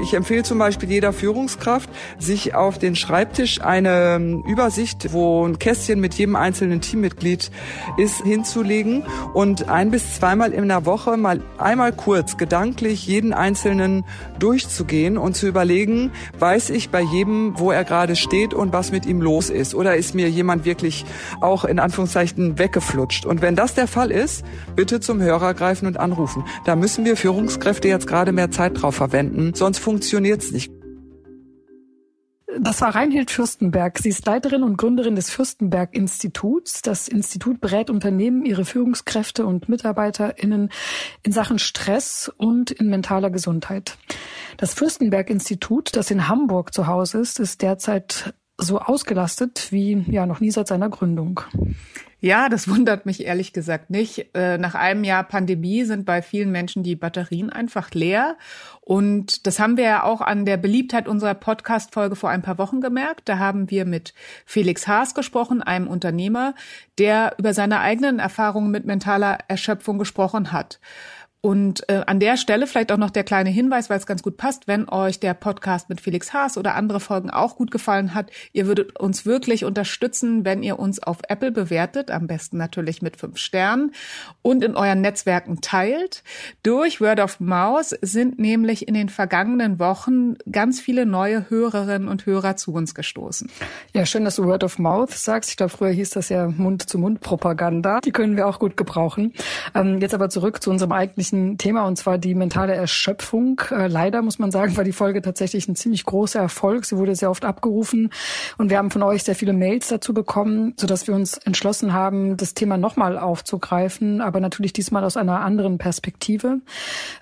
Ich empfehle zum Beispiel jeder Führungskraft, sich auf den Schreibtisch eine Übersicht, wo ein Kästchen mit jedem einzelnen Teammitglied ist, hinzulegen und ein- bis zweimal in der Woche mal einmal kurz gedanklich jeden Einzelnen durchzugehen und zu überlegen, weiß ich bei jedem, wo er gerade steht und was mit ihm los ist? Oder ist mir jemand wirklich auch in Anführungszeichen weggeflutscht? Und wenn das der Fall ist, bitte zum Hörer greifen und anrufen. Da müssen wir Führungskräfte jetzt gerade mehr Zeit drauf verwenden, sonst funktioniert's nicht. Das war Reinhild Fürstenberg. Sie ist Leiterin und Gründerin des Fürstenberg-Instituts. Das Institut berät Unternehmen, ihre Führungskräfte und MitarbeiterInnen in Sachen Stress und in mentaler Gesundheit. Das Fürstenberg-Institut, das in Hamburg zu Hause ist, ist derzeit so ausgelastet wie ja noch nie seit seiner Gründung. Ja, das wundert mich ehrlich gesagt nicht. Nach einem Jahr Pandemie sind bei vielen Menschen die Batterien einfach leer. Und das haben wir ja auch an der Beliebtheit unserer Podcast-Folge vor ein paar Wochen gemerkt. Da haben wir mit Felix Haas gesprochen, einem Unternehmer, der über seine eigenen Erfahrungen mit mentaler Erschöpfung gesprochen hat. Und an der Stelle vielleicht auch noch der kleine Hinweis, weil es ganz gut passt, wenn euch der Podcast mit Felix Haas oder andere Folgen auch gut gefallen hat, ihr würdet uns wirklich unterstützen, wenn ihr uns auf Apple bewertet, am besten natürlich mit 5 Sternen und in euren Netzwerken teilt. Durch Word of Mouth sind nämlich in den vergangenen Wochen ganz viele neue Hörerinnen und Hörer zu uns gestoßen. Ja, schön, dass du Word of Mouth sagst. Ich glaube, früher hieß das ja Mund-zu-Mund-Propaganda. Die können wir auch gut gebrauchen. Jetzt aber zurück zu unserem eigentlichen Thema, und zwar die mentale Erschöpfung. Leider, muss man sagen, war die Folge tatsächlich ein ziemlich großer Erfolg. Sie wurde sehr oft abgerufen und wir haben von euch sehr viele Mails dazu bekommen, sodass wir uns entschlossen haben, das Thema nochmal aufzugreifen, aber natürlich diesmal aus einer anderen Perspektive.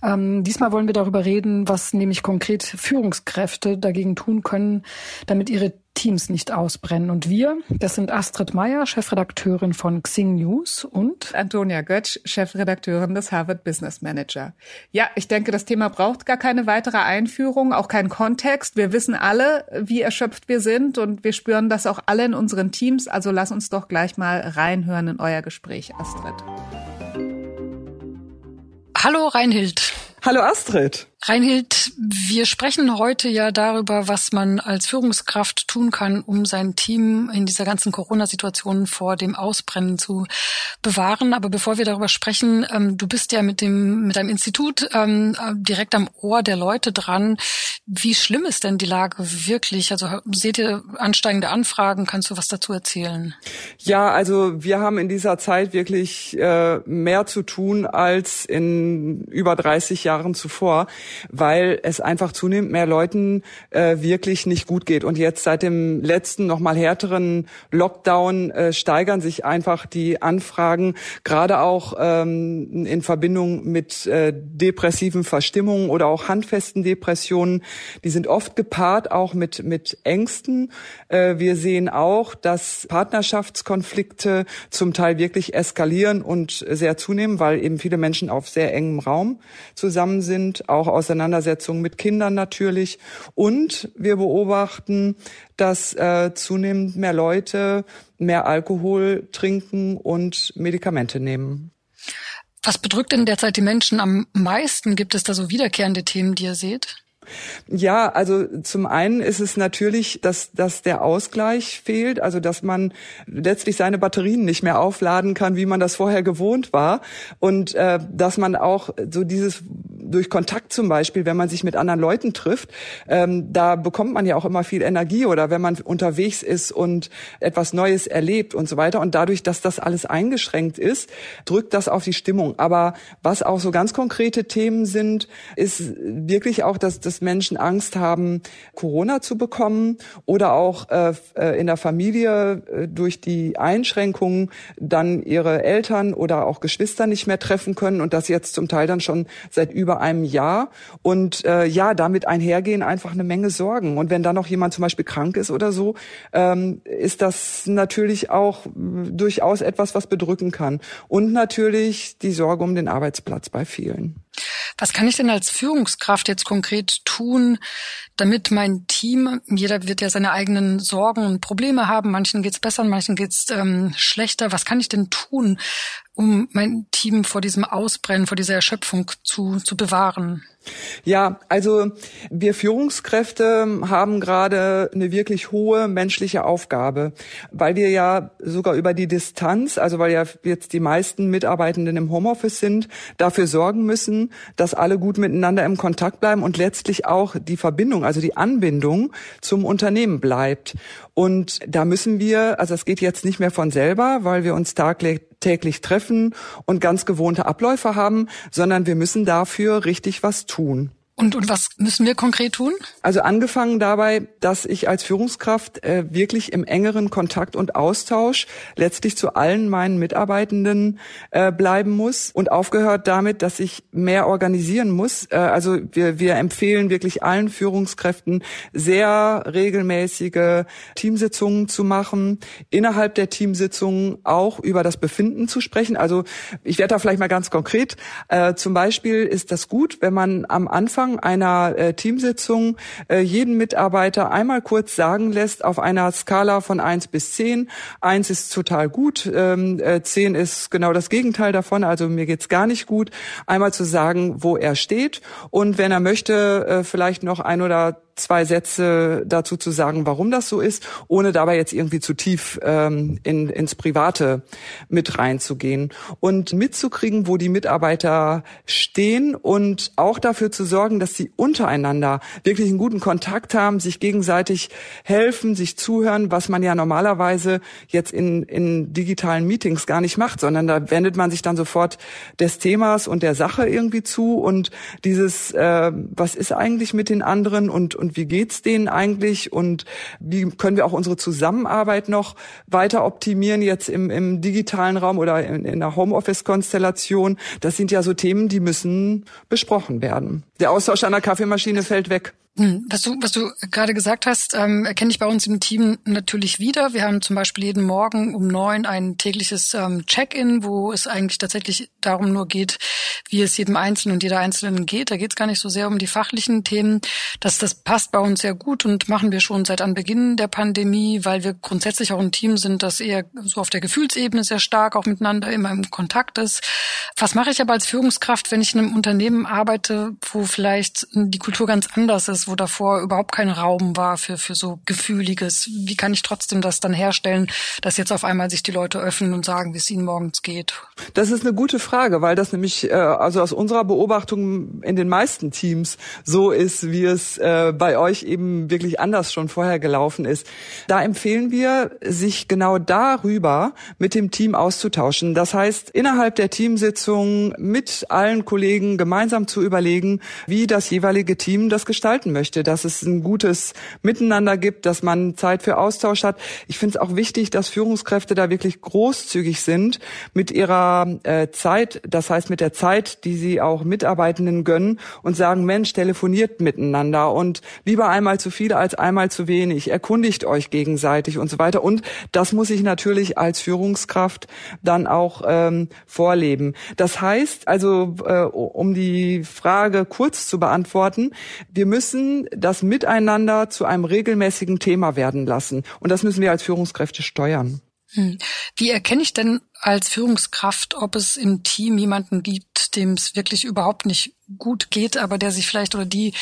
Diesmal wollen wir darüber reden, was nämlich konkret Führungskräfte dagegen tun können, damit ihre Teams nicht ausbrennen. Und wir, das sind Astrid Meyer, Chefredakteurin von Xing News, und Antonia Götzsch, Chefredakteurin des Harvard Business Manager. Ja, ich denke, das Thema braucht gar keine weitere Einführung, auch keinen Kontext. Wir wissen alle, wie erschöpft wir sind, und wir spüren das auch alle in unseren Teams. Also lass uns doch gleich mal reinhören in euer Gespräch, Astrid. Hallo Reinhild. Hallo Astrid. Reinhild, wir sprechen heute ja darüber, was man als Führungskraft tun kann, um sein Team in dieser ganzen Corona-Situation vor dem Ausbrennen zu bewahren. Aber bevor wir darüber sprechen, du bist ja mit deinem Institut direkt am Ohr der Leute dran. Wie schlimm ist denn die Lage wirklich? Also seht ihr ansteigende Anfragen? Kannst du was dazu erzählen? Ja, also wir haben in dieser Zeit wirklich mehr zu tun als in über 30 Jahren zuvor, weil es einfach zunehmend mehr Leuten wirklich nicht gut geht. Und jetzt seit dem letzten, noch mal härteren Lockdown steigern sich einfach die Anfragen, gerade auch in Verbindung mit depressiven Verstimmungen oder auch handfesten Depressionen. Die sind oft gepaart auch mit Ängsten. Wir sehen auch, dass Partnerschaftskonflikte zum Teil wirklich eskalieren und sehr zunehmen, weil eben viele Menschen auf sehr engem Raum zusammen sind. Auch Auseinandersetzungen mit Kindern natürlich. Und wir beobachten, dass zunehmend mehr Leute mehr Alkohol trinken und Medikamente nehmen. Was bedrückt denn derzeit die Menschen am meisten? Gibt es da so wiederkehrende Themen, die ihr seht? Ja, also zum einen ist es natürlich, dass der Ausgleich fehlt, also dass man letztlich seine Batterien nicht mehr aufladen kann, wie man das vorher gewohnt war, und dass man auch so dieses durch Kontakt zum Beispiel, wenn man sich mit anderen Leuten trifft, da bekommt man ja auch immer viel Energie, oder wenn man unterwegs ist und etwas Neues erlebt und so weiter, und dadurch, dass das alles eingeschränkt ist, drückt das auf die Stimmung. Aber was auch so ganz konkrete Themen sind, ist wirklich auch, dass Menschen Angst haben, Corona zu bekommen, oder auch in der Familie durch die Einschränkungen dann ihre Eltern oder auch Geschwister nicht mehr treffen können, und das jetzt zum Teil dann schon seit über einem Jahr, und damit einhergehen einfach eine Menge Sorgen. Und wenn dann noch jemand zum Beispiel krank ist oder so, ist das natürlich auch durchaus etwas, was bedrücken kann. Und natürlich die Sorge um den Arbeitsplatz bei vielen. Was kann ich denn als Führungskraft jetzt konkret tun, damit mein Team, jeder wird ja seine eigenen Sorgen und Probleme haben, manchen geht's besser, manchen geht's schlechter. Was kann ich denn tun, um mein Team vor diesem Ausbrennen, vor dieser Erschöpfung zu bewahren? Ja, also wir Führungskräfte haben gerade eine wirklich hohe menschliche Aufgabe, weil wir ja sogar über die Distanz, also weil ja jetzt die meisten Mitarbeitenden im Homeoffice sind, dafür sorgen müssen, dass alle gut miteinander im Kontakt bleiben und letztlich auch die Verbindung, also die Anbindung zum Unternehmen bleibt. Und da müssen wir, also es geht jetzt nicht mehr von selber, weil wir uns täglich treffen und ganz gewohnte Abläufe haben, sondern wir müssen dafür richtig was tun. Und was müssen wir konkret tun? Also angefangen dabei, dass ich als Führungskraft wirklich im engeren Kontakt und Austausch letztlich zu allen meinen Mitarbeitenden bleiben muss, und aufgehört damit, dass ich mehr organisieren muss. Also wir empfehlen wirklich allen Führungskräften, sehr regelmäßige Teamsitzungen zu machen, innerhalb der Teamsitzungen auch über das Befinden zu sprechen. Also ich werde da vielleicht mal ganz konkret. Zum Beispiel ist das gut, wenn man am Anfang einer Teamsitzung jeden Mitarbeiter einmal kurz sagen lässt, auf einer Skala von 1 bis 10. 1 ist total gut, 10 ist genau das Gegenteil davon, also mir geht's gar nicht gut, einmal zu sagen, wo er steht, und wenn er möchte, vielleicht noch ein oder zwei Sätze dazu zu sagen, warum das so ist, ohne dabei jetzt irgendwie zu tief ins Private mit reinzugehen. Und mitzukriegen, wo die Mitarbeiter stehen, und auch dafür zu sorgen, dass sie untereinander wirklich einen guten Kontakt haben, sich gegenseitig helfen, sich zuhören, was man ja normalerweise jetzt in digitalen Meetings gar nicht macht, sondern da wendet man sich dann sofort des Themas und der Sache irgendwie zu, und dieses, was ist eigentlich mit den anderen, und wie geht's denen eigentlich, und wie können wir auch unsere Zusammenarbeit noch weiter optimieren jetzt im digitalen Raum oder in der Homeoffice-Konstellation. Das sind ja so Themen, die müssen besprochen werden. Der Austausch an der Kaffeemaschine fällt weg. Was du gerade gesagt hast, erkenne ich bei uns im Team natürlich wieder. Wir haben zum Beispiel jeden Morgen um 9 ein tägliches Check-in, wo es eigentlich tatsächlich darum nur geht, wie es jedem Einzelnen und jeder Einzelnen geht. Da geht es gar nicht so sehr um die fachlichen Themen. Das passt bei uns sehr gut und machen wir schon seit Anbeginn der Pandemie, weil wir grundsätzlich auch ein Team sind, das eher so auf der Gefühlsebene sehr stark auch miteinander immer im Kontakt ist. Was mache ich aber als Führungskraft, wenn ich in einem Unternehmen arbeite, wo vielleicht die Kultur ganz anders ist, wo davor überhaupt kein Raum war für so Gefühliges? Wie kann ich trotzdem das dann herstellen, dass jetzt auf einmal sich die Leute öffnen und sagen, wie es ihnen morgens geht? Das ist eine gute Frage, weil das nämlich also aus unserer Beobachtung in den meisten Teams so ist, wie es bei euch eben wirklich anders schon vorher gelaufen ist. Da empfehlen wir, sich genau darüber mit dem Team auszutauschen. Das heißt, innerhalb der Teamsitzung mit allen Kollegen gemeinsam zu überlegen, wie das jeweilige Team das gestalten möchte, dass es ein gutes Miteinander gibt, dass man Zeit für Austausch hat. Ich finde es auch wichtig, dass Führungskräfte da wirklich großzügig sind mit ihrer Zeit, das heißt mit der Zeit, die sie auch Mitarbeitenden gönnen, und sagen, Mensch, telefoniert miteinander und lieber einmal zu viel als einmal zu wenig, erkundigt euch gegenseitig und so weiter. Und das muss ich natürlich als Führungskraft dann auch vorleben. Das heißt, also um die Frage kurz zu beantworten, wir müssen das Miteinander zu einem regelmäßigen Thema werden lassen. Und das müssen wir als Führungskräfte steuern. Wie erkenne ich denn als Führungskraft, ob es im Team jemanden gibt, dem es wirklich überhaupt nicht gut geht, aber der sich vielleicht oder die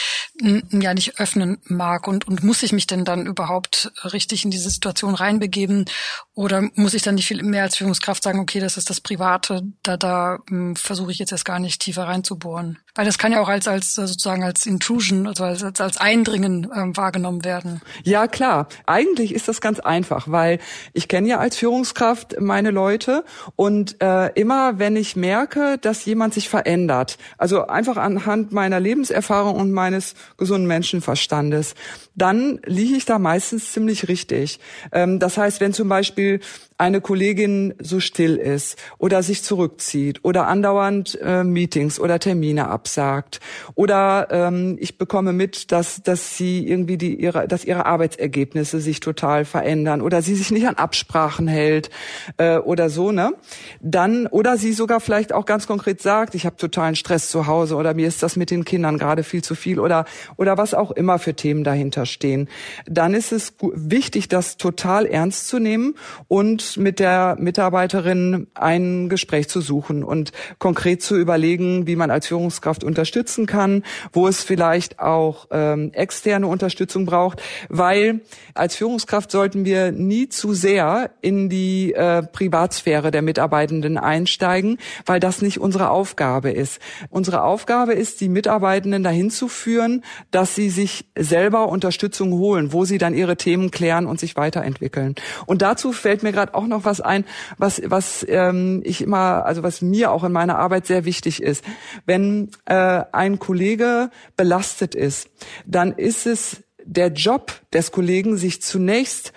ja nicht öffnen mag? Und muss ich mich denn dann überhaupt richtig in diese Situation reinbegeben? Oder muss ich dann nicht viel mehr als Führungskraft sagen, okay, das ist das Private, da versuche ich jetzt erst gar nicht tiefer reinzubohren? Weil das kann ja auch als sozusagen als Intrusion, also als Eindringen wahrgenommen werden. Ja, klar. Eigentlich ist das ganz einfach, weil ich kenne ja als Führungskraft meine Leute, und immer, wenn ich merke, dass jemand sich verändert, also einfach anhand meiner Lebenserfahrung und meines gesunden Menschenverstandes, dann liege ich da meistens ziemlich richtig. Das heißt, wenn zum Beispiel eine Kollegin so still ist oder sich zurückzieht oder andauernd Meetings oder Termine absagt, oder ich bekomme mit, dass sie irgendwie ihre Arbeitsergebnisse sich total verändern oder sie sich nicht an Absprachen hält oder so, ne? Dann, oder sie sogar vielleicht auch ganz konkret sagt, ich habe totalen Stress zu Hause oder mir ist das mit den Kindern gerade viel zu viel oder was auch immer für Themen dahinter stehen. Dann ist es wichtig, das total ernst zu nehmen und uns mit der Mitarbeiterin ein Gespräch zu suchen und konkret zu überlegen, wie man als Führungskraft unterstützen kann, wo es vielleicht auch externe Unterstützung braucht, weil als Führungskraft sollten wir nie zu sehr in die Privatsphäre der Mitarbeitenden einsteigen, weil das nicht unsere Aufgabe ist. Unsere Aufgabe ist, die Mitarbeitenden dahin zu führen, dass sie sich selber Unterstützung holen, wo sie dann ihre Themen klären und sich weiterentwickeln. Und dazu fällt mir gerade auch noch was ein, was mir auch in meiner Arbeit sehr wichtig ist. Wenn ein Kollege belastet ist, dann ist es der Job des Kollegen, sich zunächst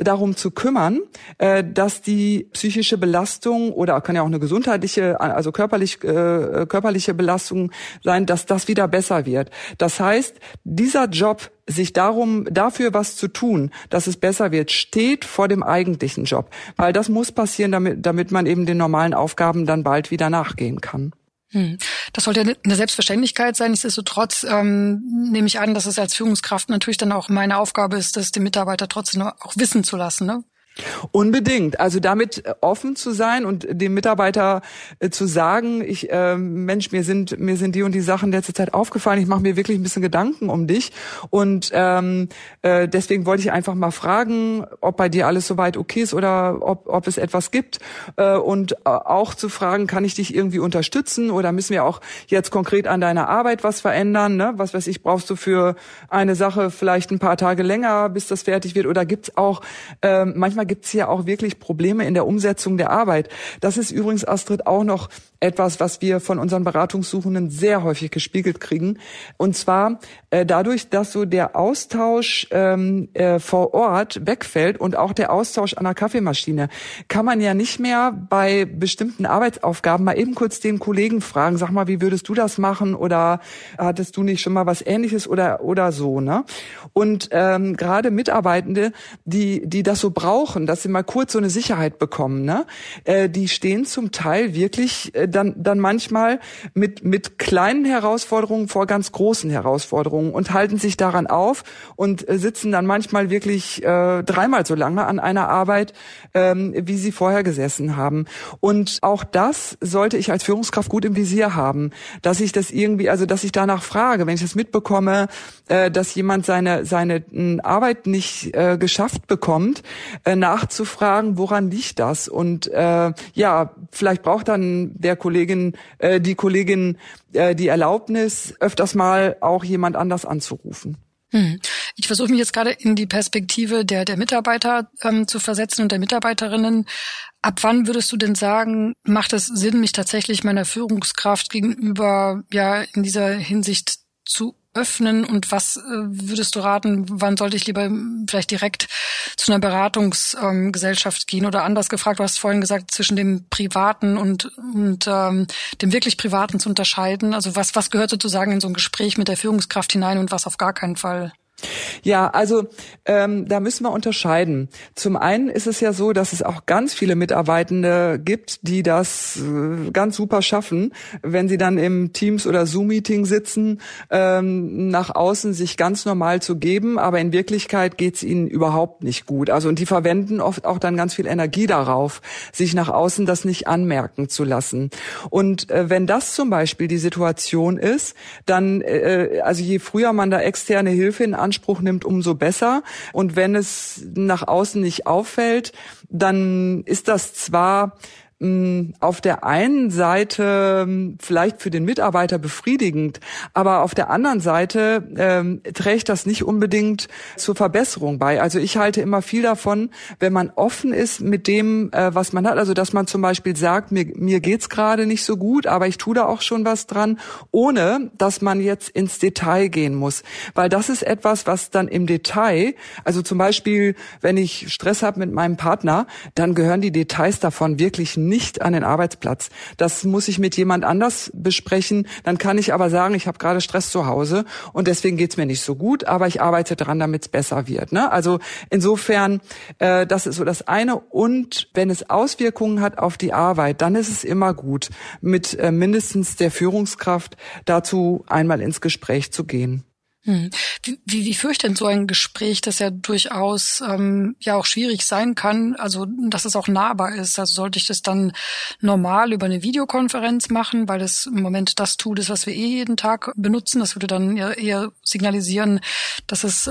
darum zu kümmern, dass die psychische Belastung oder kann ja auch eine gesundheitliche, also körperliche Belastung sein, dass das wieder besser wird. Das heißt, dieser Job, sich dafür was zu tun, dass es besser wird, steht vor dem eigentlichen Job, weil das muss passieren, damit man eben den normalen Aufgaben dann bald wieder nachgehen kann. Das sollte eine Selbstverständlichkeit sein. Nichtsdestotrotz nehme ich an, dass es als Führungskraft natürlich dann auch meine Aufgabe ist, das dem Mitarbeiter trotzdem auch wissen zu lassen, ne? Unbedingt. Also damit offen zu sein und dem Mitarbeiter zu sagen, mir sind die und die Sachen letzte Zeit aufgefallen, ich mache mir wirklich ein bisschen Gedanken um dich und deswegen wollte ich einfach mal fragen, ob bei dir alles soweit okay ist oder ob es etwas gibt und auch zu fragen, kann ich dich irgendwie unterstützen oder müssen wir auch jetzt konkret an deiner Arbeit was verändern, ne? Was weiß ich, brauchst du für eine Sache vielleicht ein paar Tage länger, bis das fertig wird oder gibt's auch manchmal gibt es hier auch wirklich Probleme in der Umsetzung der Arbeit. Das ist übrigens, Astrid, auch noch etwas, was wir von unseren Beratungssuchenden sehr häufig gespiegelt kriegen. Und zwar dadurch, dass so der Austausch vor Ort wegfällt und auch der Austausch an der Kaffeemaschine, kann man ja nicht mehr bei bestimmten Arbeitsaufgaben mal eben kurz den Kollegen fragen, sag mal, wie würdest du das machen oder hattest du nicht schon mal was Ähnliches oder so, ne? Und gerade Mitarbeitende, die das so brauchen, dass sie mal kurz so eine Sicherheit bekommen, ne? Die stehen zum Teil wirklich dann manchmal mit kleinen Herausforderungen vor ganz großen Herausforderungen und halten sich daran auf und sitzen dann manchmal wirklich dreimal so lange an einer Arbeit, wie sie vorher gesessen haben. Und auch das sollte ich als Führungskraft gut im Visier haben, dass ich das irgendwie, also dass ich danach frage, wenn ich das mitbekomme, dass jemand seine Arbeit nicht geschafft bekommt, nachzufragen, woran liegt das? Und vielleicht braucht dann die Kollegin die Erlaubnis, öfters mal auch jemand anders anzurufen. Ich versuche mich jetzt gerade in die Perspektive der Mitarbeiter zu versetzen und der Mitarbeiterinnen. Ab wann würdest du denn sagen, macht es Sinn, mich tatsächlich meiner Führungskraft gegenüber in dieser Hinsicht zu öffnen und was würdest du raten, wann sollte ich lieber vielleicht direkt zu einer Beratungsgesellschaft gehen oder anders gefragt, du hast vorhin gesagt, zwischen dem Privaten und dem wirklich Privaten zu unterscheiden, also was gehört sozusagen in so ein Gespräch mit der Führungskraft hinein und was auf gar keinen Fall? Ja, also da müssen wir unterscheiden. Zum einen ist es ja so, dass es auch ganz viele Mitarbeitende gibt, die das ganz super schaffen, wenn sie dann im Teams- oder Zoom-Meeting sitzen, nach außen sich ganz normal zu geben, aber in Wirklichkeit geht's ihnen überhaupt nicht gut. Also und die verwenden oft auch dann ganz viel Energie darauf, sich nach außen das nicht anmerken zu lassen. Und wenn das zum Beispiel die Situation ist, dann je früher man da externe Hilfe in Anspruch nimmt, umso besser. Und wenn es nach außen nicht auffällt, dann ist das zwar auf der einen Seite vielleicht für den Mitarbeiter befriedigend, aber auf der anderen Seite trägt das nicht unbedingt zur Verbesserung bei. Also ich halte immer viel davon, wenn man offen ist mit dem, was man hat. Also dass man zum Beispiel sagt, mir geht's gerade nicht so gut, aber ich tue da auch schon was dran, ohne dass man jetzt ins Detail gehen muss. Weil das ist etwas, was dann im Detail, also zum Beispiel, wenn ich Stress habe mit meinem Partner, dann gehören die Details davon wirklich nicht an den Arbeitsplatz. Das muss ich mit jemand anders besprechen. Dann kann ich aber sagen, ich habe gerade Stress zu Hause und deswegen geht's mir nicht so gut, aber ich arbeite daran, damit es besser wird, ne? Also insofern, das ist so das eine. Und wenn es Auswirkungen hat auf die Arbeit, dann ist es immer gut, mit mindestens der Führungskraft dazu einmal ins Gespräch zu gehen. Wie führt denn so ein Gespräch, das ja durchaus ja auch schwierig sein kann, also dass es auch nahbar ist? Also sollte ich das dann normal über eine Videokonferenz machen, weil das im Moment das Tool ist, was wir eh jeden Tag benutzen? Das würde dann ja eher signalisieren, dass es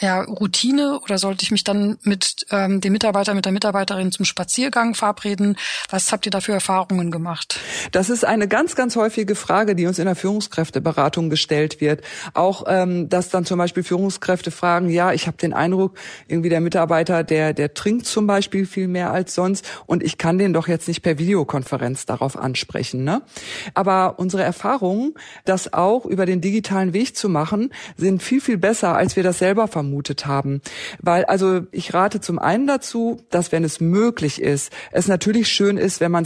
ja Routine, oder sollte ich mich dann mit dem Mitarbeiter, mit der Mitarbeiterin zum Spaziergang verabreden? Was habt ihr da für Erfahrungen gemacht? Das ist eine ganz, ganz häufige Frage, die uns in der Führungskräfteberatung gestellt wird. Auch, dass dann zum Beispiel Führungskräfte fragen, ja, ich habe den Eindruck, irgendwie der Mitarbeiter, der trinkt zum Beispiel viel mehr als sonst, und ich kann den doch jetzt nicht per Videokonferenz darauf ansprechen, ne? Aber unsere Erfahrungen, das auch über den digitalen Weg zu machen, sind viel, viel besser, als wir das selber vermutet haben. Weil, also ich rate zum einen dazu, dass, wenn es möglich ist, es natürlich schön ist, wenn man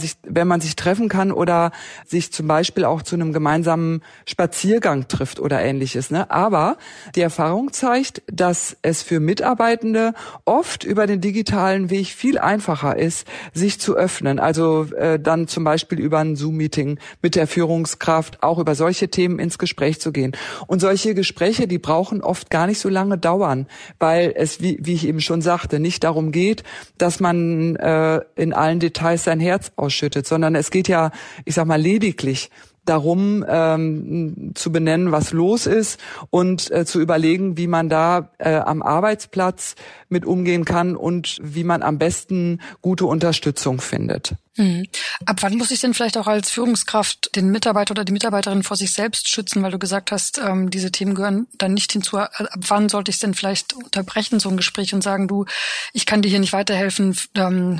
sich treffen kann oder sich zum Beispiel auch zu einem gemeinsamen Spaziergang trifft oder Ähnliches, ne? Aber die Erfahrung zeigt, dass es für Mitarbeitende oft über den digitalen Weg viel einfacher ist, sich zu öffnen. Also dann zum Beispiel über ein Zoom-Meeting mit der Führungskraft auch über solche Themen ins Gespräch zu gehen. Und solche Gespräche, die brauchen oft gar nicht so lange dauern, weil es, wie ich eben schon sagte, nicht darum geht, dass man in allen Details sein Herz ausschüttet, sondern es geht ja, ich sag mal, lediglich darum, zu benennen, was los ist, und zu überlegen, wie man da am Arbeitsplatz mit umgehen kann und wie man am besten gute Unterstützung findet. Mhm. Ab wann muss ich denn vielleicht auch als Führungskraft den Mitarbeiter oder die Mitarbeiterin vor sich selbst schützen, weil du gesagt hast, diese Themen gehören dann nicht hinzu. Ab wann sollte ich denn vielleicht unterbrechen, so ein Gespräch, und sagen, du, ich kann dir hier nicht weiterhelfen,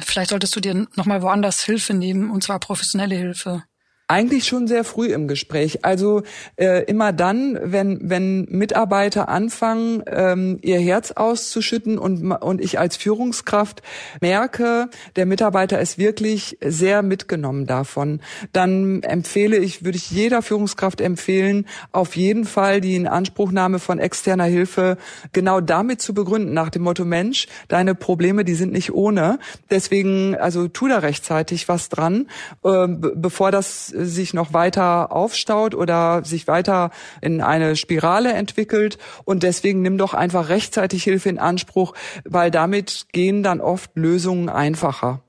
vielleicht solltest du dir nochmal woanders Hilfe nehmen, und zwar professionelle Hilfe? Eigentlich schon sehr früh im Gespräch. Also immer dann, wenn Mitarbeiter anfangen, ihr Herz auszuschütten, und ich als Führungskraft merke, der Mitarbeiter ist wirklich sehr mitgenommen davon, dann würde ich jeder Führungskraft empfehlen, auf jeden Fall die Inanspruchnahme von externer Hilfe genau damit zu begründen, nach dem Motto, Mensch, deine Probleme, die sind nicht ohne. Deswegen, also tu da rechtzeitig was dran, bevor das sich noch weiter aufstaut oder sich weiter in eine Spirale entwickelt. Und deswegen nimm doch einfach rechtzeitig Hilfe in Anspruch, weil damit gehen dann oft Lösungen einfacher.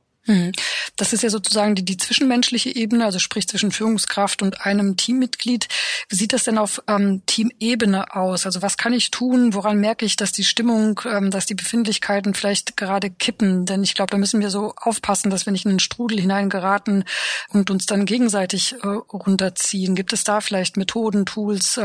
Das ist ja sozusagen die zwischenmenschliche Ebene, also sprich zwischen Führungskraft und einem Teammitglied. Wie sieht das denn auf Teamebene aus? Also was kann ich tun? Woran merke ich, dass die Stimmung, dass die Befindlichkeiten vielleicht gerade kippen? Denn ich glaube, da müssen wir so aufpassen, dass wir nicht in einen Strudel hineingeraten und uns dann gegenseitig runterziehen. Gibt es da vielleicht Methoden, Tools,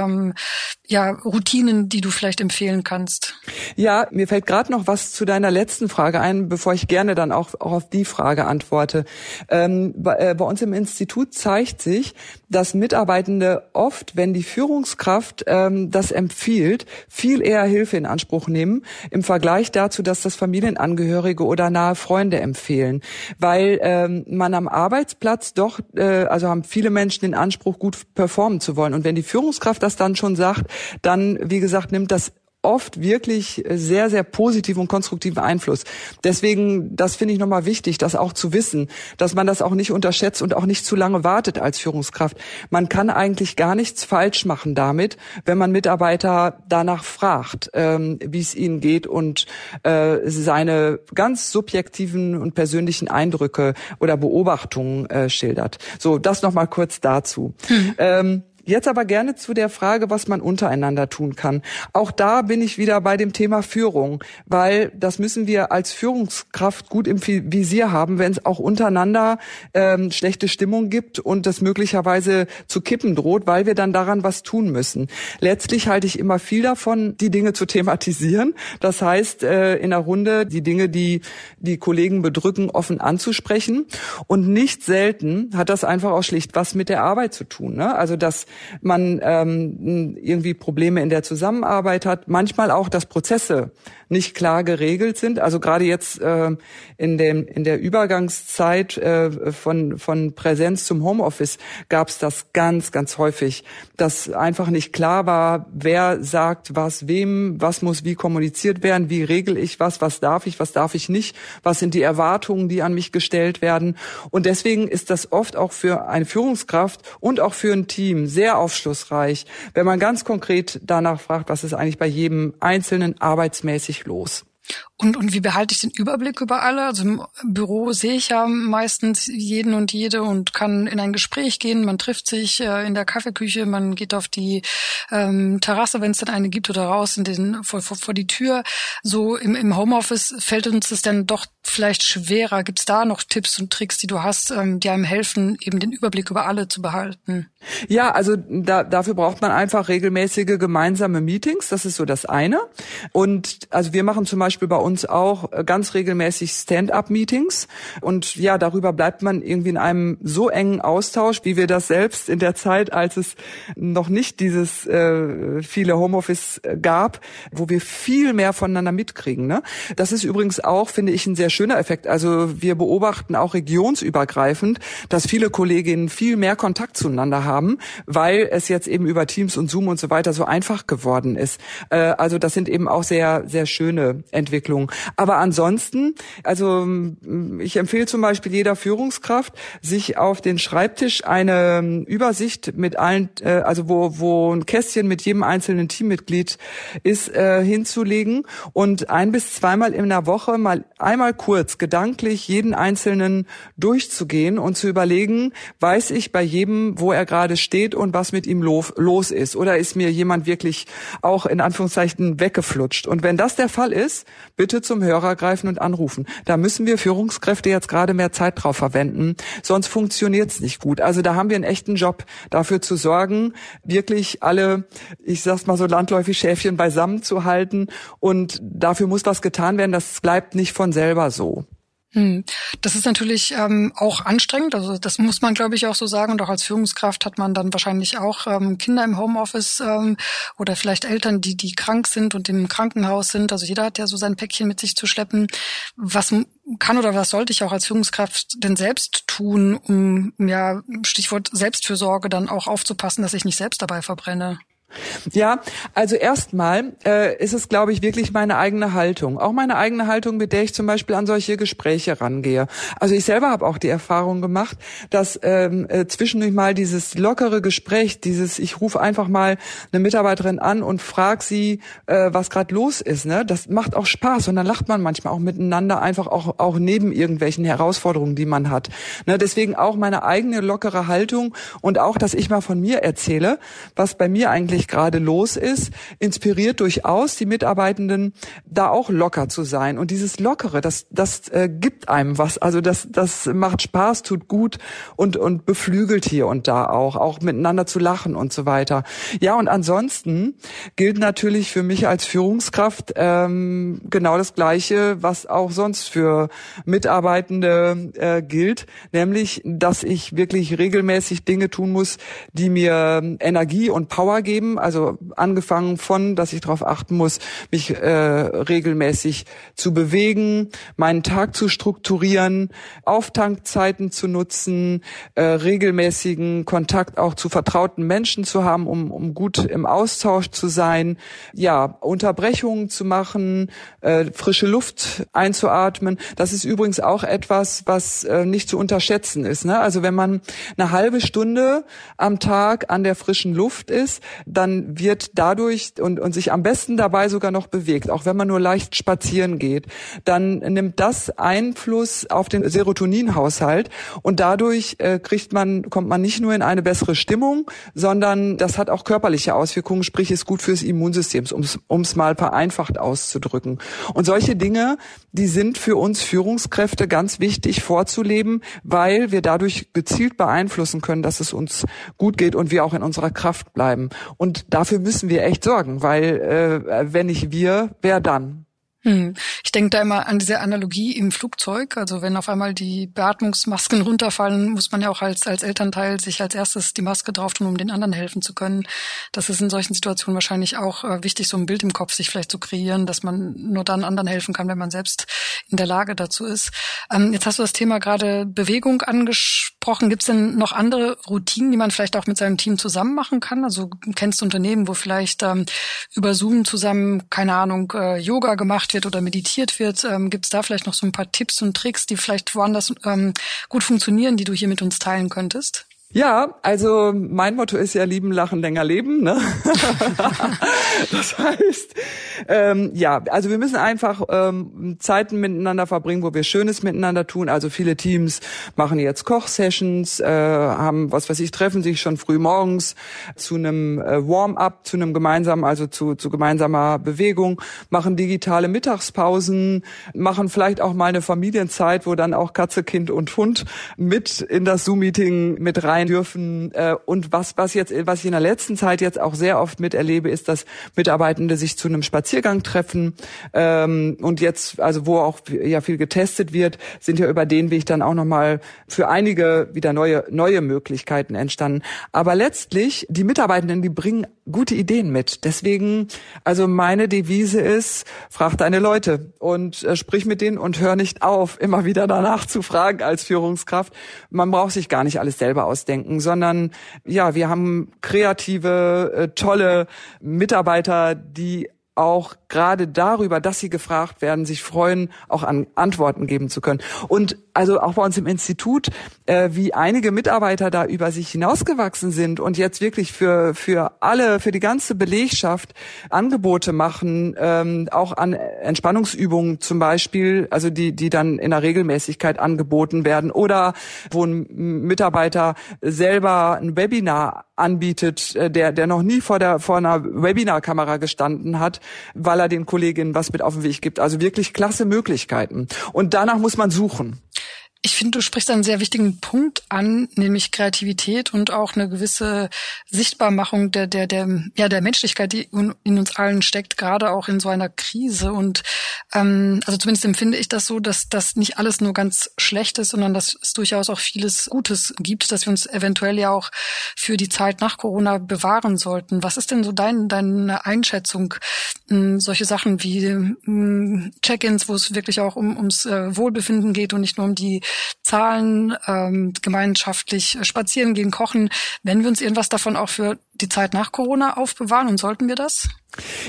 Routinen, die du vielleicht empfehlen kannst? Ja, mir fällt gerade noch was zu deiner letzten Frage ein, bevor ich gerne dann auch auf die Frage antworte. Bei uns im Institut zeigt sich, dass Mitarbeitende oft, wenn die Führungskraft das empfiehlt, viel eher Hilfe in Anspruch nehmen, im Vergleich dazu, dass das Familienangehörige oder nahe Freunde empfehlen. Weil man am Arbeitsplatz doch, also haben viele Menschen den Anspruch, gut performen zu wollen. Und wenn die Führungskraft das dann schon sagt, dann, wie gesagt, nimmt das oft wirklich sehr, sehr positiven und konstruktiven Einfluss. Deswegen, das finde ich nochmal wichtig, das auch zu wissen, dass man das auch nicht unterschätzt und auch nicht zu lange wartet als Führungskraft. Man kann eigentlich gar nichts falsch machen damit, wenn man Mitarbeiter danach fragt, wie es ihnen geht, und seine ganz subjektiven und persönlichen Eindrücke oder Beobachtungen schildert. So, das nochmal kurz dazu. Jetzt aber gerne zu der Frage, was man untereinander tun kann. Auch da bin ich wieder bei dem Thema Führung, weil das müssen wir als Führungskraft gut im Visier haben, wenn es auch untereinander schlechte Stimmung gibt und das möglicherweise zu kippen droht, weil wir dann daran was tun müssen. Letztlich halte ich immer viel davon, die Dinge zu thematisieren. Das heißt, in der Runde die Dinge, die die Kollegen bedrücken, offen anzusprechen. Und nicht selten hat das einfach auch schlicht was mit der Arbeit zu tun, ne? Also dass man irgendwie Probleme in der Zusammenarbeit hat. Manchmal auch, dass Prozesse nicht klar geregelt sind. Also gerade jetzt in der Übergangszeit von Präsenz zum Homeoffice gab es das ganz, ganz häufig, dass einfach nicht klar war, wer sagt was wem, was muss wie kommuniziert werden, wie regel ich was darf ich nicht, was sind die Erwartungen, die an mich gestellt werden. Und deswegen ist das oft auch für eine Führungskraft und auch für ein Team sehr sehr aufschlussreich, wenn man ganz konkret danach fragt, was ist eigentlich bei jedem Einzelnen arbeitsmäßig los. Und wie behalte ich den Überblick über alle? Also im Büro sehe ich ja meistens jeden und jede und kann in ein Gespräch gehen. Man trifft sich in der Kaffeeküche, man geht auf die Terrasse, wenn es denn eine gibt, oder raus in den vor die Tür. So im Homeoffice fällt uns das dann doch vielleicht schwerer. Gibt es da noch Tipps und Tricks, die du hast, die einem helfen, eben den Überblick über alle zu behalten? Ja, also dafür braucht man einfach regelmäßige gemeinsame Meetings. Das ist so das eine. Und also wir machen zum Beispiel bei uns auch ganz regelmäßig Stand-up-Meetings. Und ja, darüber bleibt man irgendwie in einem so engen Austausch, wie wir das selbst in der Zeit, als es noch nicht dieses viele Homeoffice gab, wo wir viel mehr voneinander mitkriegen, ne? Das ist übrigens auch, finde ich, ein sehr schöner Effekt. Also wir beobachten auch regionsübergreifend, dass viele Kolleginnen viel mehr Kontakt zueinander haben, weil es jetzt eben über Teams und Zoom und so weiter so einfach geworden ist. Also das sind eben auch sehr, sehr schöne Entwicklung. Aber ansonsten, also ich empfehle zum Beispiel jeder Führungskraft, sich auf den Schreibtisch eine Übersicht mit allen, also wo ein Kästchen mit jedem einzelnen Teammitglied ist, hinzulegen und 1- bis zweimal in der Woche einmal kurz gedanklich jeden Einzelnen durchzugehen und zu überlegen, weiß ich bei jedem, wo er gerade steht und was mit ihm los ist? Oder ist mir jemand wirklich auch in Anführungszeichen weggeflutscht? Und wenn das der Fall ist, bitte zum Hörer greifen und anrufen. Da müssen wir Führungskräfte jetzt gerade mehr Zeit drauf verwenden, sonst funktioniert's nicht gut. Also da haben wir einen echten Job, dafür zu sorgen, wirklich alle, ich sag's mal so landläufig, Schäfchen beisammen zu halten. Und dafür muss was getan werden, das bleibt nicht von selber so. Das ist natürlich auch anstrengend, also das muss man, glaube ich, auch so sagen, und auch als Führungskraft hat man dann wahrscheinlich auch Kinder im Homeoffice oder vielleicht Eltern, die krank sind und im Krankenhaus sind, also jeder hat ja so sein Päckchen mit sich zu schleppen. Was kann oder was sollte ich auch als Führungskraft denn selbst tun, um, ja, Stichwort Selbstfürsorge, dann auch aufzupassen, dass ich nicht selbst dabei verbrenne? Ja, also erstmal ist es, glaube ich, wirklich meine eigene Haltung. Auch meine eigene Haltung, mit der ich zum Beispiel an solche Gespräche rangehe. Also ich selber habe auch die Erfahrung gemacht, dass zwischendurch mal dieses lockere Gespräch, dieses ich rufe einfach mal eine Mitarbeiterin an und frage sie, was gerade los ist, ne? Das macht auch Spaß und dann lacht man manchmal auch miteinander, einfach auch neben irgendwelchen Herausforderungen, die man hat. Ne? Deswegen auch meine eigene lockere Haltung und auch, dass ich mal von mir erzähle, was bei mir eigentlich gerade los ist, inspiriert durchaus die Mitarbeitenden, da auch locker zu sein. Und dieses Lockere, das gibt einem was. Also das macht Spaß, tut gut und beflügelt hier und da auch miteinander zu lachen und so weiter. Ja, und ansonsten gilt natürlich für mich als Führungskraft genau das Gleiche, was auch sonst für Mitarbeitende gilt, nämlich, dass ich wirklich regelmäßig Dinge tun muss, die mir Energie und Power geben. Also angefangen von, dass ich darauf achten muss, mich regelmäßig zu bewegen, meinen Tag zu strukturieren, Auftankzeiten zu nutzen, regelmäßigen Kontakt auch zu vertrauten Menschen zu haben, um gut im Austausch zu sein, ja, Unterbrechungen zu machen, frische Luft einzuatmen. Das ist übrigens auch etwas, was nicht zu unterschätzen ist, ne? Also wenn man eine halbe Stunde am Tag an der frischen Luft ist, dann wird dadurch und sich am besten dabei sogar noch bewegt, auch wenn man nur leicht spazieren geht, dann nimmt das Einfluss auf den Serotoninhaushalt und dadurch kommt man nicht nur in eine bessere Stimmung, sondern das hat auch körperliche Auswirkungen, sprich ist gut fürs Immunsystem, um's mal vereinfacht auszudrücken. Und solche Dinge, die sind für uns Führungskräfte ganz wichtig vorzuleben, weil wir dadurch gezielt beeinflussen können, dass es uns gut geht und wir auch in unserer Kraft bleiben. Und dafür müssen wir echt sorgen, weil wenn nicht wir, wer dann? Ich denke da immer an diese Analogie im Flugzeug. Also wenn auf einmal die Beatmungsmasken runterfallen, muss man ja auch als Elternteil sich als erstes die Maske drauf tun, um den anderen helfen zu können. Das ist in solchen Situationen wahrscheinlich auch wichtig, so ein Bild im Kopf sich vielleicht zu kreieren, dass man nur dann anderen helfen kann, wenn man selbst in der Lage dazu ist. Jetzt hast du das Thema gerade Bewegung angesprochen. Gibt es denn noch andere Routinen, die man vielleicht auch mit seinem Team zusammen machen kann? Also kennst du Unternehmen, wo vielleicht über Zoom zusammen, keine Ahnung, Yoga gemacht wird oder meditiert wird? Gibt es da vielleicht noch so ein paar Tipps und Tricks, die vielleicht woanders gut funktionieren, die du hier mit uns teilen könntest? Ja, also mein Motto ist ja lieben, lachen, länger leben. Ne? Das heißt, also wir müssen einfach Zeiten miteinander verbringen, wo wir Schönes miteinander tun. Also viele Teams machen jetzt Kochsessions, haben, was weiß ich, treffen sich schon früh morgens zu einem Warm-up, zu einem gemeinsamen, also zu gemeinsamer Bewegung, machen digitale Mittagspausen, machen vielleicht auch mal eine Familienzeit, wo dann auch Katze, Kind und Hund mit in das Zoom-Meeting mit rein dürfen. Und was ich in der letzten Zeit jetzt auch sehr oft miterlebe, ist, dass Mitarbeitende sich zu einem Spaziergang treffen. Und jetzt, also wo auch ja viel getestet wird, sind ja über den Weg dann auch nochmal für einige wieder neue Möglichkeiten entstanden. Aber letztlich, die Mitarbeitenden, die bringen gute Ideen mit. Deswegen, also meine Devise ist, frag deine Leute und sprich mit denen und hör nicht auf, immer wieder danach zu fragen als Führungskraft. Man braucht sich gar nicht alles selber ausdenken, sondern ja, wir haben kreative, tolle Mitarbeiter, die auch gerade darüber, dass sie gefragt werden, sich freuen, auch an Antworten geben zu können. Und also auch bei uns im Institut, wie einige Mitarbeiter da über sich hinausgewachsen sind und jetzt wirklich für die ganze Belegschaft Angebote machen, auch an Entspannungsübungen zum Beispiel, also die dann in der Regelmäßigkeit angeboten werden oder wo ein Mitarbeiter selber ein Webinar anbietet, der noch nie vor einer Webinarkamera gestanden hat, weil er den Kolleginnen was mit auf den Weg gibt. Also wirklich klasse Möglichkeiten. Und danach muss man suchen. Ich finde, du sprichst einen sehr wichtigen Punkt an, nämlich Kreativität und auch eine gewisse Sichtbarmachung der Menschlichkeit, die in uns allen steckt, gerade auch in so einer Krise. Und also zumindest empfinde ich das so, dass das nicht alles nur ganz schlecht ist, sondern dass es durchaus auch vieles Gutes gibt, dass wir uns eventuell ja auch für die Zeit nach Corona bewahren sollten. Was ist denn so deine Einschätzung? Solche Sachen wie Check-ins, wo es wirklich auch ums Wohlbefinden geht und nicht nur um die Zahlen, gemeinschaftlich spazieren gehen, kochen. Wenn wir uns irgendwas davon auch für die Zeit nach Corona aufbewahren, und sollten wir das?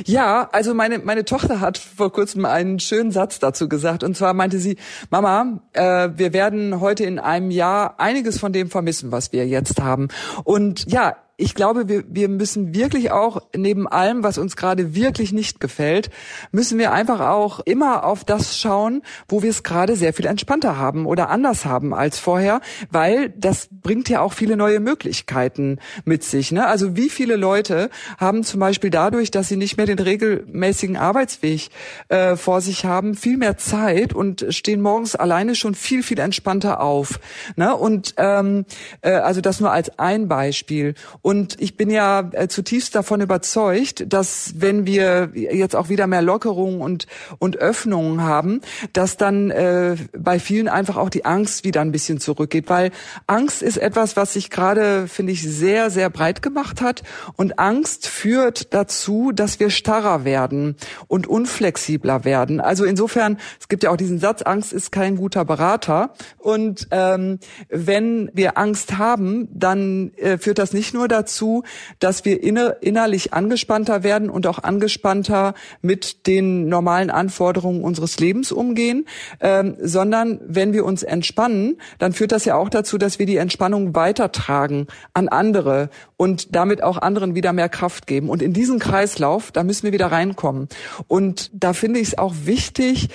Ja, also meine Tochter hat vor kurzem einen schönen Satz dazu gesagt. Und zwar meinte sie, Mama, wir werden heute in einem Jahr einiges von dem vermissen, was wir jetzt haben. Und ja, ich glaube, wir müssen wirklich auch neben allem, was uns gerade wirklich nicht gefällt, müssen wir einfach auch immer auf das schauen, wo wir es gerade sehr viel entspannter haben oder anders haben als vorher, weil das bringt ja auch viele neue Möglichkeiten mit sich, ne? Also wie viele Leute haben zum Beispiel dadurch, dass sie nicht mehr den regelmäßigen Arbeitsweg vor sich haben, viel mehr Zeit und stehen morgens alleine schon viel, viel entspannter auf, ne? Und also das nur als ein Beispiel. Und ich bin ja zutiefst davon überzeugt, dass wenn wir jetzt auch wieder mehr Lockerungen und Öffnungen haben, dass dann bei vielen einfach auch die Angst wieder ein bisschen zurückgeht. Weil Angst ist etwas, was sich gerade, finde ich, sehr, sehr breit gemacht hat. Und Angst führt dazu, dass wir starrer werden und unflexibler werden. Also insofern, es gibt ja auch diesen Satz, Angst ist kein guter Berater. Und wenn wir Angst haben, dann führt das nicht nur dazu, dass wir innerlich angespannter werden und auch angespannter mit den normalen Anforderungen unseres Lebens umgehen, sondern wenn wir uns entspannen, dann führt das ja auch dazu, dass wir die Entspannung weitertragen an andere und damit auch anderen wieder mehr Kraft geben. Und in diesen Kreislauf, da müssen wir wieder reinkommen. Und da finde ich es auch wichtig,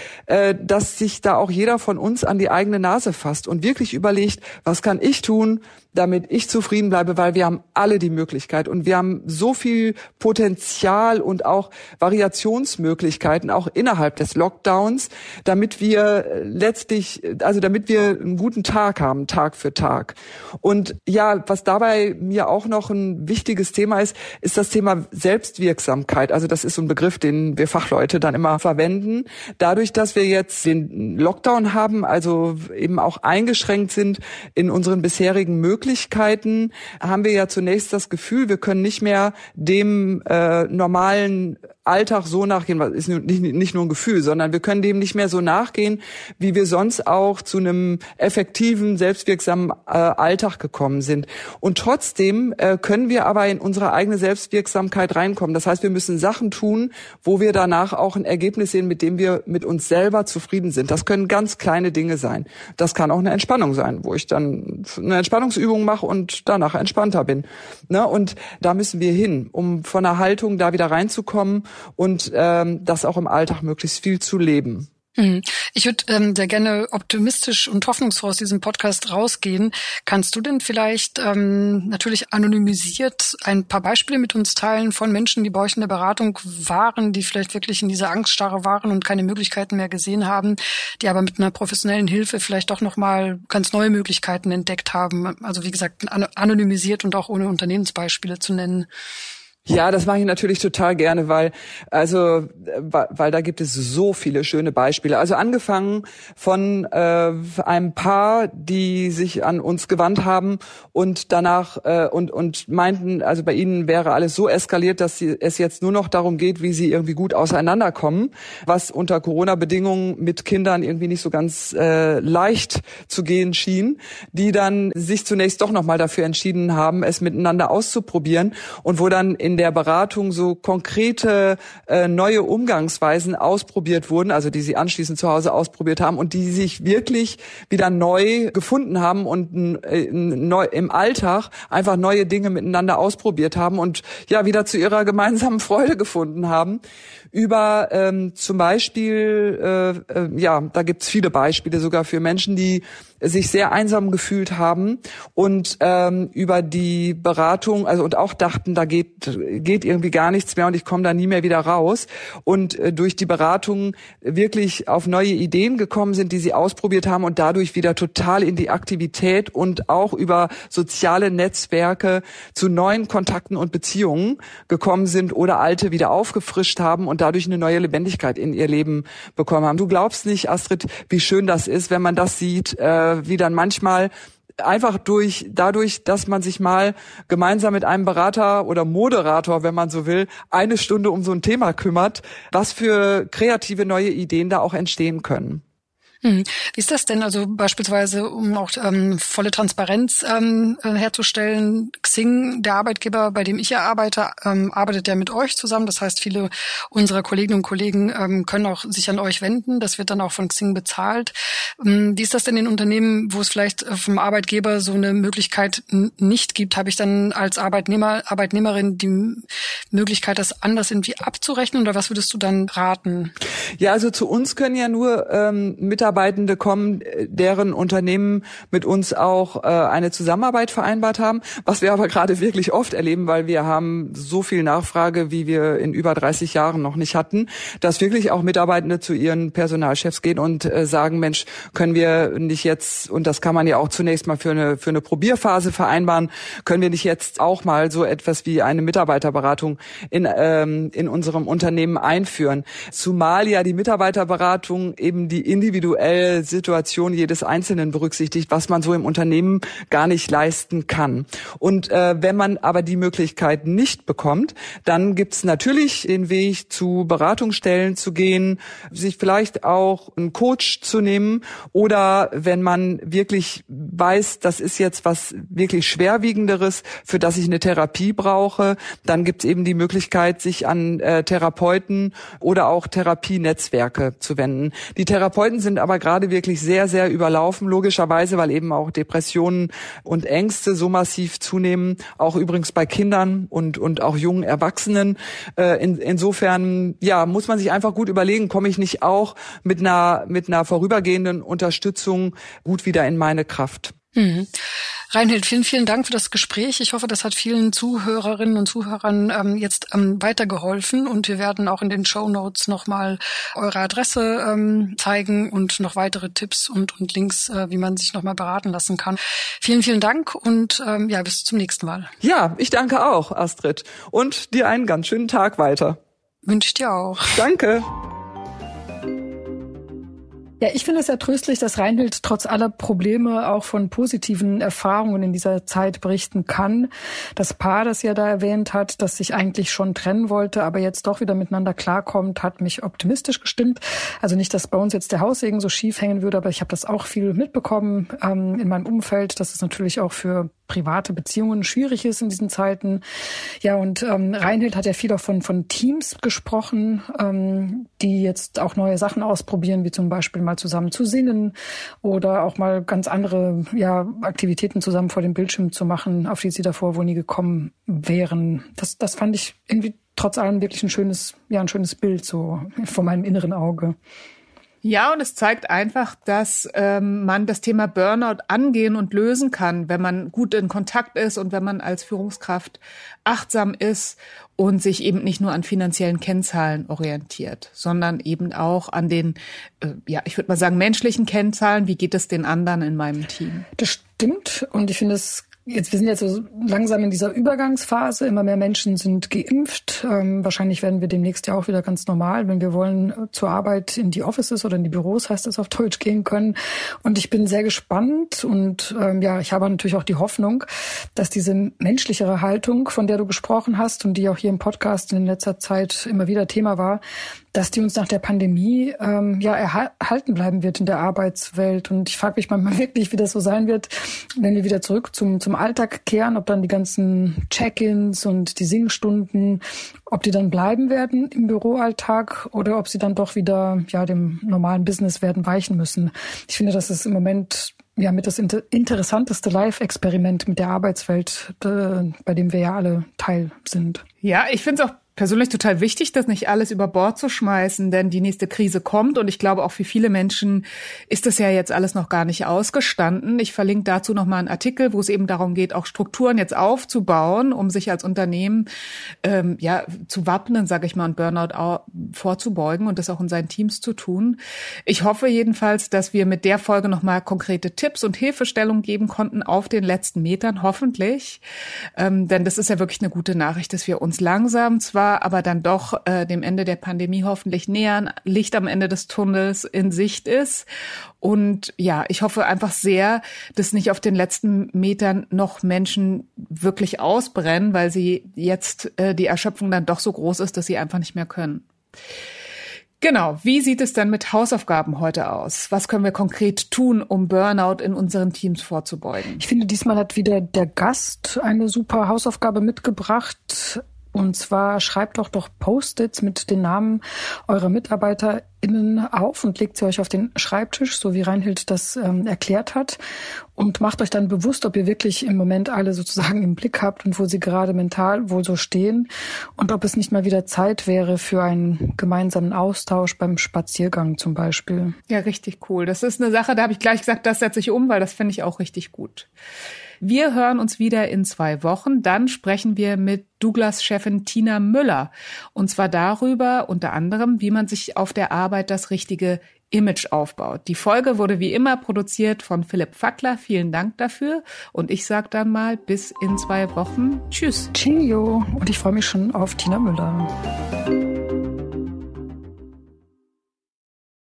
dass sich da auch jeder von uns an die eigene Nase fasst und wirklich überlegt, was kann ich tun, damit ich zufrieden bleibe, weil wir haben alle die Möglichkeit und wir haben so viel Potenzial und auch Variationsmöglichkeiten auch innerhalb des Lockdowns, damit wir letztlich, also damit wir einen guten Tag haben, Tag für Tag. Und ja, was dabei mir auch noch ein wichtiges Thema ist, ist das Thema Selbstwirksamkeit. Also das ist so ein Begriff, den wir Fachleute dann immer verwenden. Dadurch, dass wir jetzt den Lockdown haben, also eben auch eingeschränkt sind in unseren bisherigen Möglichkeiten, haben wir ja zunächst zunächst das Gefühl, wir können nicht mehr dem normalen Alltag so nachgehen, was ist nicht nur ein Gefühl, sondern wir können dem nicht mehr so nachgehen, wie wir sonst auch zu einem effektiven, selbstwirksamen Alltag gekommen sind. Und trotzdem können wir aber in unsere eigene Selbstwirksamkeit reinkommen. Das heißt, wir müssen Sachen tun, wo wir danach auch ein Ergebnis sehen, mit dem wir mit uns selber zufrieden sind. Das können ganz kleine Dinge sein. Das kann auch eine Entspannung sein, wo ich dann eine Entspannungsübung mache und danach entspannter bin. Ne? Und da müssen wir hin, um von der Haltung da wieder reinzukommen und das auch im Alltag möglichst viel zu leben. Ich würde sehr gerne optimistisch und hoffnungsvoll aus diesem Podcast rausgehen. Kannst du denn vielleicht natürlich anonymisiert ein paar Beispiele mit uns teilen von Menschen, die bei euch in der Beratung waren, die vielleicht wirklich in dieser Angststarre waren und keine Möglichkeiten mehr gesehen haben, die aber mit einer professionellen Hilfe vielleicht doch nochmal ganz neue Möglichkeiten entdeckt haben? Also wie gesagt, anonymisiert und auch ohne Unternehmensbeispiele zu nennen. Ja, das mache ich natürlich total gerne, weil da gibt es so viele schöne Beispiele. Also angefangen von einem Paar, die sich an uns gewandt haben und danach und meinten, also bei ihnen wäre alles so eskaliert, dass es jetzt nur noch darum geht, wie sie irgendwie gut auseinanderkommen, was unter Corona-Bedingungen mit Kindern irgendwie nicht so ganz leicht zu gehen schien, die dann sich zunächst doch nochmal dafür entschieden haben, es miteinander auszuprobieren und wo dann in der Beratung so konkrete neue Umgangsweisen ausprobiert wurden, also die sie anschließend zu Hause ausprobiert haben und die sich wirklich wieder neu gefunden haben und im Alltag einfach neue Dinge miteinander ausprobiert haben und ja wieder zu ihrer gemeinsamen Freude gefunden haben. Über zum Beispiel, da gibt's viele Beispiele sogar für Menschen, die sich sehr einsam gefühlt haben und über die Beratung, also und auch dachten, da geht irgendwie gar nichts mehr und ich komme da nie mehr wieder raus. Und durch die Beratung wirklich auf neue Ideen gekommen sind, die sie ausprobiert haben und dadurch wieder total in die Aktivität und auch über soziale Netzwerke zu neuen Kontakten und Beziehungen gekommen sind oder alte wieder aufgefrischt haben und dadurch eine neue Lebendigkeit in ihr Leben bekommen haben. Du glaubst nicht, Astrid, wie schön das ist, wenn man das sieht, wie dann manchmal einfach dadurch, dass man sich mal gemeinsam mit einem Berater oder Moderator, wenn man so will, eine Stunde um so ein Thema kümmert, was für kreative neue Ideen da auch entstehen können. Wie ist das denn? Also beispielsweise, um auch volle Transparenz herzustellen, Xing, der Arbeitgeber, bei dem ich ja arbeite, arbeitet ja mit euch zusammen. Das heißt, viele unserer Kolleginnen und Kollegen können auch sich an euch wenden. Das wird dann auch von Xing bezahlt. Wie ist das denn in Unternehmen, wo es vielleicht vom Arbeitgeber so eine Möglichkeit nicht gibt? Habe ich dann als Arbeitnehmerin die Möglichkeit, das anders irgendwie abzurechnen? Oder was würdest du dann raten? Ja, also zu uns können ja nur Mitarbeitende kommen, deren Unternehmen mit uns auch eine Zusammenarbeit vereinbart haben, was wir aber gerade wirklich oft erleben, weil wir haben so viel Nachfrage, wie wir in über 30 Jahren noch nicht hatten, dass wirklich auch Mitarbeitende zu ihren Personalchefs gehen und sagen, Mensch, können wir nicht jetzt, und das kann man ja auch zunächst mal für eine Probierphase vereinbaren, können wir nicht jetzt auch mal so etwas wie eine Mitarbeiterberatung in unserem Unternehmen einführen. Zumal ja die Mitarbeiterberatung eben die individuelle Situation jedes Einzelnen berücksichtigt, was man so im Unternehmen gar nicht leisten kann. Und wenn man aber die Möglichkeit nicht bekommt, dann gibt es natürlich den Weg, zu Beratungsstellen zu gehen, sich vielleicht auch einen Coach zu nehmen oder wenn man wirklich weiß, das ist jetzt was wirklich Schwerwiegenderes, für das ich eine Therapie brauche, dann gibt es eben die Möglichkeit, sich an Therapeuten oder auch Therapienetzwerke zu wenden. Die Therapeuten sind aber gerade wirklich sehr, sehr überlaufen, logischerweise, weil eben auch Depressionen und Ängste so massiv zunehmen, auch übrigens bei Kindern und auch jungen Erwachsenen. Insofern, ja, muss man sich einfach gut überlegen, komme ich nicht auch mit einer vorübergehenden Unterstützung gut wieder in meine Kraft. Mhm. Reinhild, vielen, vielen Dank für das Gespräch. Ich hoffe, das hat vielen Zuhörerinnen und Zuhörern jetzt weitergeholfen und wir werden auch in den Shownotes nochmal eure Adresse zeigen und noch weitere Tipps und Links, wie man sich nochmal beraten lassen kann. Vielen, vielen Dank und bis zum nächsten Mal. Ja, ich danke auch, Astrid. Und dir einen ganz schönen Tag weiter. Wünsche ich dir auch. Danke. Ja, ich finde es ja tröstlich, dass Reinhild trotz aller Probleme auch von positiven Erfahrungen in dieser Zeit berichten kann. Das Paar, das sie ja da erwähnt hat, das sich eigentlich schon trennen wollte, aber jetzt doch wieder miteinander klarkommt, hat mich optimistisch gestimmt. Also nicht, dass bei uns jetzt der Haussegen so schief hängen würde, aber ich habe das auch viel mitbekommen in meinem Umfeld, dass es natürlich auch für private Beziehungen schwierig ist in diesen Zeiten. Ja, und Reinhild hat ja viel auch von Teams gesprochen, die jetzt auch neue Sachen ausprobieren, wie zum Beispiel mal zusammen zu singen oder auch mal ganz andere Aktivitäten zusammen vor dem Bildschirm zu machen, auf die sie davor wohl nie gekommen wären. Das fand ich irgendwie trotz allem wirklich ein schönes Bild so vor meinem inneren Auge. Ja, und es zeigt einfach, dass man das Thema Burnout angehen und lösen kann, wenn man gut in Kontakt ist und wenn man als Führungskraft achtsam ist und sich eben nicht nur an finanziellen Kennzahlen orientiert, sondern eben auch an den, ich würde mal sagen, menschlichen Kennzahlen. Wie geht es den anderen in meinem Team? Das stimmt. Und ich finde es wir sind jetzt so langsam in dieser Übergangsphase. Immer mehr Menschen sind geimpft. Wahrscheinlich werden wir demnächst ja auch wieder ganz normal, wenn wir wollen, zur Arbeit in die Offices oder in die Büros, heißt es auf Deutsch, gehen können. Und ich bin sehr gespannt und ich habe natürlich auch die Hoffnung, dass diese menschlichere Haltung, von der du gesprochen hast und die auch hier im Podcast in letzter Zeit immer wieder Thema war, dass die uns nach der Pandemie erhalten bleiben wird in der Arbeitswelt. Und ich frage mich manchmal wirklich, wie das so sein wird, wenn wir wieder zurück zum Alltag kehren, ob dann die ganzen Check-ins und die Singstunden, ob die dann bleiben werden im Büroalltag oder ob sie dann doch wieder dem normalen Business werden weichen müssen. Ich finde, das ist im Moment mit das interessanteste Live-Experiment mit der Arbeitswelt, bei dem wir ja alle Teil sind. Ja, ich finde es auch persönlich total wichtig, das nicht alles über Bord zu schmeißen, denn die nächste Krise kommt und ich glaube auch für viele Menschen ist das ja jetzt alles noch gar nicht ausgestanden. Ich verlinke dazu nochmal einen Artikel, wo es eben darum geht, auch Strukturen jetzt aufzubauen, um sich als Unternehmen zu wappnen, sage ich mal, und Burnout auch vorzubeugen und das auch in seinen Teams zu tun. Ich hoffe jedenfalls, dass wir mit der Folge nochmal konkrete Tipps und Hilfestellungen geben konnten auf den letzten Metern, hoffentlich, denn das ist ja wirklich eine gute Nachricht, dass wir uns langsam zwar, aber dann doch dem Ende der Pandemie hoffentlich nähern, Licht am Ende des Tunnels in Sicht ist. Und ich hoffe einfach sehr, dass nicht auf den letzten Metern noch Menschen wirklich ausbrennen, weil sie jetzt die Erschöpfung dann doch so groß ist, dass sie einfach nicht mehr können. Genau, wie sieht es dann mit Hausaufgaben heute aus? Was können wir konkret tun, um Burnout in unseren Teams vorzubeugen? Ich finde, diesmal hat wieder der Gast eine super Hausaufgabe mitgebracht. Und zwar schreibt doch Post-its mit den Namen eurer MitarbeiterInnen auf und legt sie euch auf den Schreibtisch, so wie Reinhild das erklärt hat. Und macht euch dann bewusst, ob ihr wirklich im Moment alle sozusagen im Blick habt und wo sie gerade mental wohl so stehen. Und ob es nicht mal wieder Zeit wäre für einen gemeinsamen Austausch beim Spaziergang zum Beispiel. Ja, richtig cool. Das ist eine Sache, da habe ich gleich gesagt, das setze ich um, weil das finde ich auch richtig gut. Wir hören uns wieder in 2 Wochen. Dann sprechen wir mit Douglas-Chefin Tina Müller. Und zwar darüber, unter anderem, wie man sich auf der Arbeit das richtige Image aufbaut. Die Folge wurde wie immer produziert von Philipp Fackler. Vielen Dank dafür. Und ich sage dann mal bis in 2 Wochen. Tschüss. Tschio. Und ich freue mich schon auf Tina Müller.